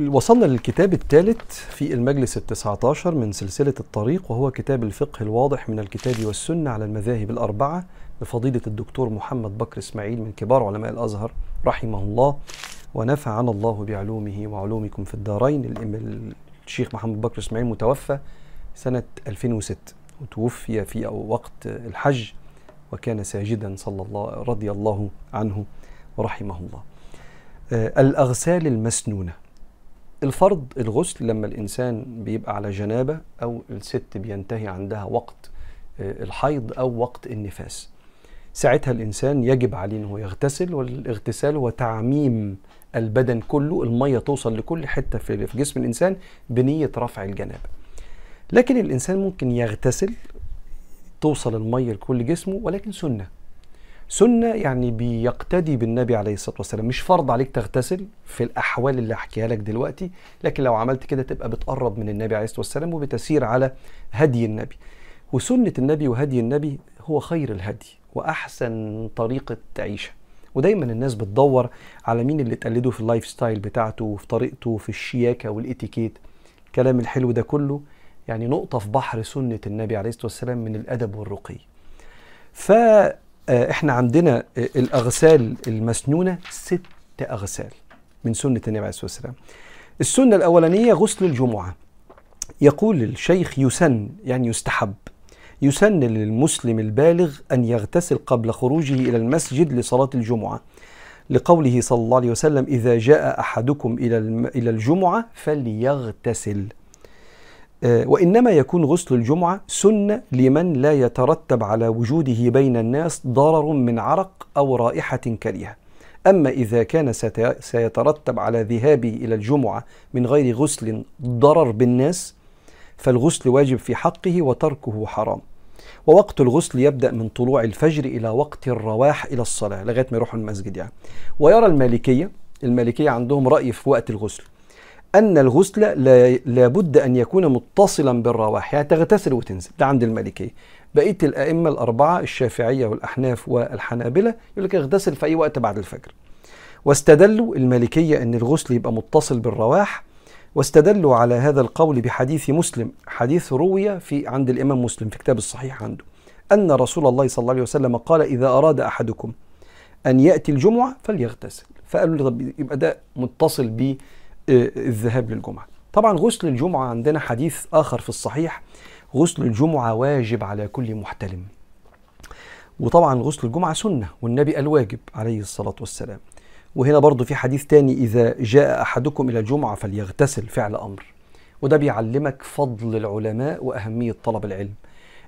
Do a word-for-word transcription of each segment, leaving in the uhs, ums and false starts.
وصلنا للكتاب الثالث في المجلس التاسع عشر من سلسلة الطريق، وهو كتاب الفقه الواضح من الكتاب والسنة على المذاهب الأربعة لفضيلة الدكتور محمد بكر إسماعيل من كبار علماء الأزهر رحمه الله، ونفعنا الله بعلومه وعلومكم في الدارين. الشيخ محمد بكر إسماعيل متوفى سنة ألفين وستة، وتوفي في وقت الحج، وكان ساجدا صلى الله رضي الله عنه ورحمه الله. الأغسال المسنونة. الفرض الغسل لما الإنسان بيبقى على جنابة، أو الست بينتهي عندها وقت الحيض أو وقت النفاس، ساعتها الإنسان يجب عليه أنه يغتسل، والاغتسال هو تعميم البدن كله، المية توصل لكل حتة في جسم الإنسان بنية رفع الجنابة. لكن الإنسان ممكن يغتسل توصل المية لكل جسمه، ولكن سنة سنة يعني بيقتدي بالنبي عليه الصلاة والسلام. مش فرض عليك تغتسل في الأحوال اللي هحكيها لك دلوقتي، لكن لو عملت كده تبقى بتقرب من النبي عليه الصلاة والسلام وبتسير على هدي النبي. وسنة النبي وهدي النبي هو خير الهدي وأحسن طريقة عيشة. ودايما الناس بتدور على مين اللي تقلده في اللايف ستايل بتاعته وفي طريقته في الشياكة والإتيكيت. الكلام الحلو ده كله يعني نقطة في بحر سنة النبي عليه الصلاة والسلام من الأدب والرقي. ف احنا عندنا الاغسال المسنونه ست اغسال من سنه النبي عليه الصلاه والسلام. السنه الاولانيه غسل الجمعه. يقول الشيخ يسن يعني يستحب، يسن للمسلم البالغ ان يغتسل قبل خروجه الى المسجد لصلاه الجمعه، لقوله صلى الله عليه وسلم: اذا جاء احدكم الى الى الجمعه فليغتسل. وإنما يكون غسل الجمعة سنة لمن لا يترتب على وجوده بين الناس ضرر من عرق أو رائحة كريهة. أما إذا كان سيترتب على ذهابه إلى الجمعة من غير غسل ضرر بالناس فالغسل واجب في حقه وتركه حرام. ووقت الغسل يبدأ من طلوع الفجر إلى وقت الرواح إلى الصلاة، لغاية ما يروحوا المسجد يعني. ويرى المالكية، المالكية عندهم رأي في وقت الغسل أن الغسل لابد أن يكون متصلا بالرواح، يعني تغتسل وتنزل، ده عند المالكية. بقية الأئمة الأربعة الشافعية والأحناف والحنابلة يقول لك اغتسل في أي وقت بعد الفجر. واستدلوا المالكية أن الغسل يبقى متصل بالرواح، واستدلوا على هذا القول بحديث مسلم، حديث روي في عند الإمام مسلم في كتاب الصحيح عنده، أن رسول الله صلى الله عليه وسلم قال: إذا أراد أحدكم أن يأتي الجمعة فليغتسل. فقالوا له طب يبقى ده متصل ب الذهاب للجمعة. طبعا غسل الجمعة عندنا حديث آخر في الصحيح: غسل الجمعة واجب على كل محتلم. وطبعا غسل الجمعة سنة والنبي قال واجب عليه الصلاة والسلام. وهنا برضو في حديث تاني: إذا جاء أحدكم إلى الجمعة فليغتسل، فعل أمر. وده بيعلمك فضل العلماء وأهمية طلب العلم،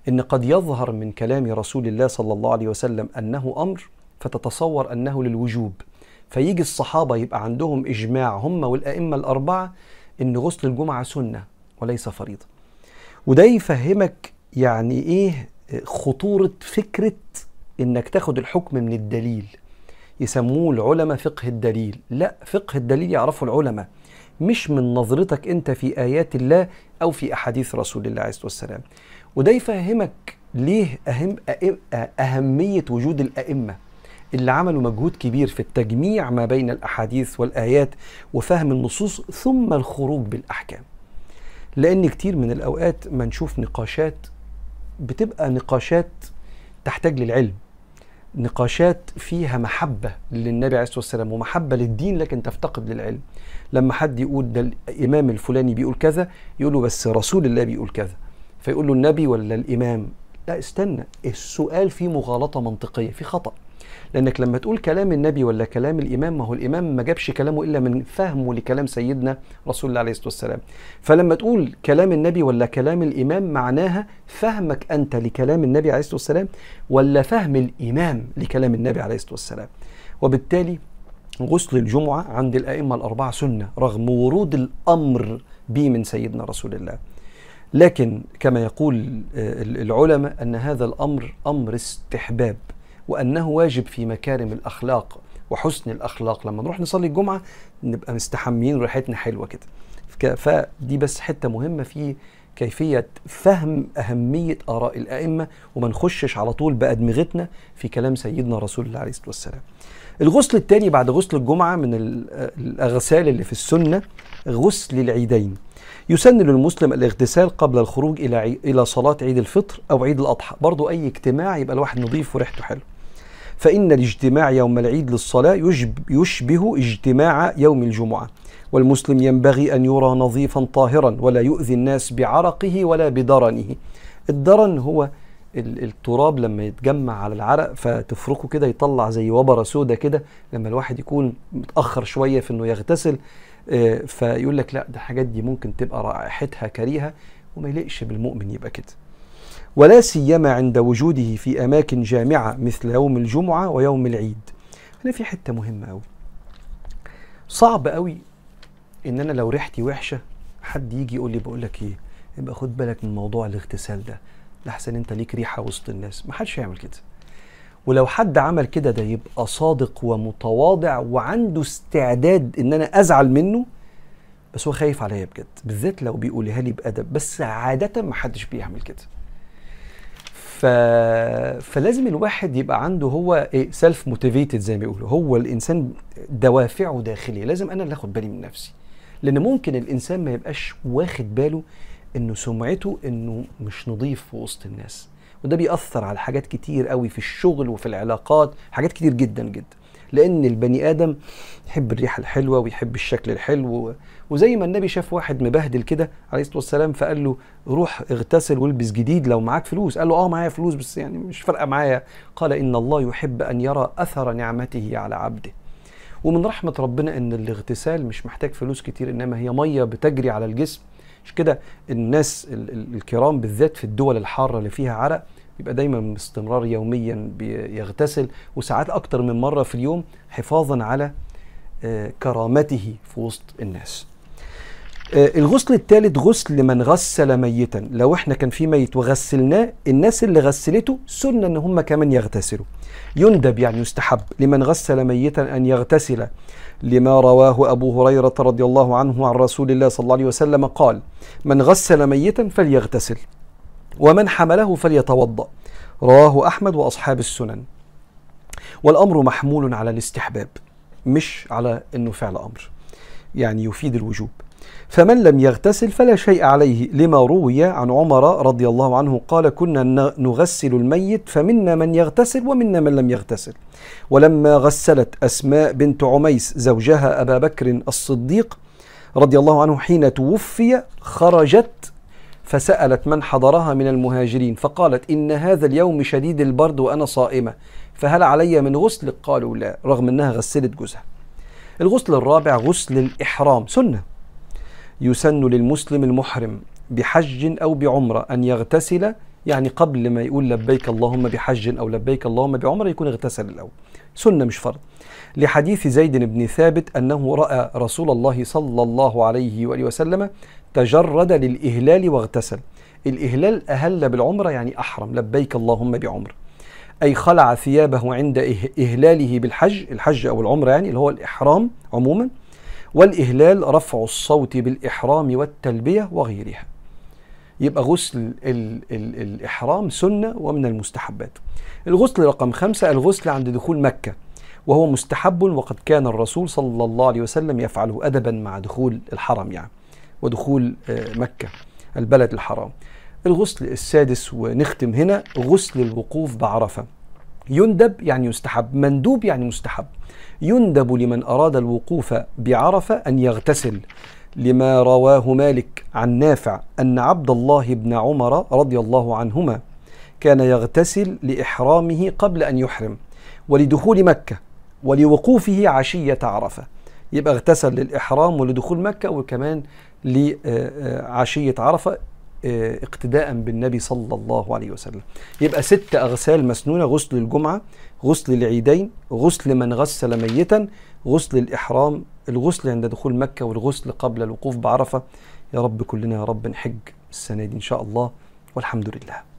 إن قد يظهر من كلام رسول الله صلى الله عليه وسلم أنه أمر فتتصور أنه للوجوب، فيجي الصحابة يبقى عندهم إجماع هم والأئمة الأربعة إن غسل الجمعة سنة وليس فريضة. وده يفهمك يعني إيه خطورة فكرة إنك تاخد الحكم من الدليل. يسموه العلماء فقه الدليل. لا، فقه الدليل يعرفه العلماء، مش من نظرتك أنت في آيات الله أو في أحاديث رسول الله عليه الصلاة والسلام. وده يفهمك ليه أهم أهمية وجود الأئمة اللي عملوا مجهود كبير في التجميع ما بين الأحاديث والآيات وفهم النصوص ثم الخروج بالأحكام. لأن كتير من الأوقات ما نشوف نقاشات بتبقى نقاشات تحتاج للعلم، نقاشات فيها محبة للنبي عليه الصلاة والسلام ومحبة للدين لكن تفتقد للعلم. لما حد يقول ده الإمام الفلاني بيقول كذا، يقول له بس رسول الله بيقول كذا، فيقول له النبي ولا الإمام؟ لا استنى، السؤال فيه مغالطة منطقية، فيه خطأ، لأنك لما تقول كلام النبي ولا كلام الإمام، ما هو الإمام ما جابش كلامه إلا من فهمه لكلام سيدنا رسول الله عليه الصلاة والسلام. فلما تقول كلام النبي ولا كلام الإمام، معناها فهمك أنت لكلام النبي عليه الصلاة والسلام ولا فهم الإمام لكلام النبي عليه الصلاة والسلام. وبالتالي غسل الجمعة عند الأئمة الأربعة سنة رغم ورود الأمر به من سيدنا رسول الله، لكن كما يقول العلماء أن هذا الأمر أمر استحباب، وأنه واجب في مكارم الأخلاق وحسن الأخلاق. لما نروح نصلي الجمعة نبقى مستحمين ريحتنا حلوة كده. فدي بس حتة مهمة في كيفية فهم أهمية آراء الأئمة وما نخشش على طول بأدمغتنا في كلام سيدنا رسول الله عليه الصلاة والسلام. الغسل الثاني بعد غسل الجمعة من الأغسال اللي في السنة غسل العيدين. يسن للمسلم الاغتسال قبل الخروج إلى إلى صلاة عيد الفطر أو عيد الأضحى، برضو أي اجتماع يبقى الواحد نظيف وريحته حلو. فإن الاجتماع يوم العيد للصلاة يشبه اجتماع يوم الجمعة، والمسلم ينبغي أن يرى نظيفا طاهرا ولا يؤذي الناس بعرقه ولا بدرنه. الدرن هو التراب لما يتجمع على العرق فتفركه كده يطلع زي وبرة سودة كده، لما الواحد يكون متأخر شوية في انه يغتسل فيقول لك لا ده الحاجات دي ممكن تبقى رائحتها كريهة، وما يليقش بالمؤمن يبقى كده، ولا سيما عند وجوده في أماكن جامعة مثل يوم الجمعة ويوم العيد. هنا في حتة مهمة أوي، صعب أوي إن أنا لو ريحتي وحشة حد يجي يقول لي بقول لك إيه يبقى خد بالك من موضوع الاغتسال ده، لحسن أنت ليك ريحة وسط الناس، ما حدش هيعمل كده. ولو حد عمل كده ده يبقى صادق ومتواضع وعنده استعداد إن أنا أزعل منه، بس هو خايف عليا بجد، بالذات لو بيقولها لي بأدب، بس عادة ما حدش بيعمل كده. ف... فلازم الواحد يبقى عنده هو ايه سيلف موتيفيتد زي ما بيقولوا، هو الانسان دوافعه داخليه، لازم انا اللي اخد بالي من نفسي، لان ممكن الانسان ما يبقاش واخد باله انه سمعته انه مش نظيف في وسط الناس، وده بيأثر على حاجات كتير قوي في الشغل وفي العلاقات، حاجات كتير جدا جدا، لان البني ادم يحب الريحه الحلوه ويحب الشكل الحلو، وزي ما النبي شاف واحد مبهدل كده عليه الصلاه والسلام فقال له روح اغتسل والبس جديد لو معاك فلوس، قال له اه معايا فلوس بس يعني مش فارقه معايا، قال ان الله يحب ان يرى اثر نعمته على عبده. ومن رحمه ربنا ان الاغتسال مش محتاج فلوس كتير، انما هي ميه بتجري على الجسم، مش كده الناس الكرام بالذات في الدول الحاره اللي فيها عرق يبقى دايما باستمرار يوميا بيغتسل وساعات اكتر من مره في اليوم حفاظا على كرامته في وسط الناس. الغسل الثالث غسل من غسل ميتا. لو احنا كان في ميت وغسلناه، الناس اللي غسلته سنه ان هم كمان يغتسلوا. يندب يعني يستحب لمن غسل ميتا ان يغتسل، لما رواه ابو هريره رضي الله عنه عن رسول الله صلى الله عليه وسلم قال: من غسل ميتا فليغتسل ومن حمله فليتوضأ، رواه أحمد وأصحاب السنن. والأمر محمول على الاستحباب مش على أنه فعل أمر، يعني يفيد الوجوب. فمن لم يغتسل فلا شيء عليه، لما روي عن عمر رضي الله عنه قال: كنا نغسل الميت فمنا من يغتسل ومنا من لم يغتسل. ولما غسلت أسماء بنت عميس زوجها أبا بكر الصديق رضي الله عنه حين توفي، خرجت فسألت من حضرها من المهاجرين فقالت: إن هذا اليوم شديد البرد وأنا صائمة، فهل علي من غسل؟ قالوا لا، رغم أنها غسلت جوزها. الغسل الرابع غسل الإحرام سنة. يسن للمسلم المحرم بحج أو بعمرة أن يغتسل، يعني قبل ما يقول لبيك اللهم بحج أو لبيك اللهم بعمرة يكون اغتسل الأول، سنة مش فرض، لحديث زيد بن ثابت أنه رأى رسول الله صلى الله عليه وآله وسلم تجرد للإهلال واغتسل. الإهلال أهل بالعمرة يعني أحرم، لبيك اللهم بعمرة، أي خلع ثيابه عند إهلاله بالحج، الحج أو العمرة يعني اللي هو الإحرام عموما. والإهلال رفع الصوت بالإحرام والتلبية وغيرها. يبقى غسل ال ال ال الإحرام سنة ومن المستحبات. الغسل رقم خمسة الغسل عند دخول مكة، وهو مستحب، وقد كان الرسول صلى الله عليه وسلم يفعله أدبا مع دخول الحرم يعني ودخول مكة البلد الحرام. الغسل السادس ونختم هنا غسل الوقوف بعرفة. يندب يعني يستحب، مندوب يعني مستحب. يندب لمن أراد الوقوف بعرفة أن يغتسل، لما رواه مالك عن نافع أن عبد الله بن عمر رضي الله عنهما كان يغتسل لإحرامه قبل أن يحرم، ولدخول مكة، ولوقوفه عشية عرفة. يبقى اغتسل للإحرام ولدخول مكة وكمان لعشية عرفة اقتداء بالنبي صلى الله عليه وسلم. يبقى ست أغسال مسنونة: غسل الجمعة، غسل العيدين، غسل من غسل ميتا، غسل الإحرام، الغسل عند دخول مكة، والغسل قبل الوقوف بعرفة. يا رب كلنا يا رب نحج السنة دي إن شاء الله، والحمد لله.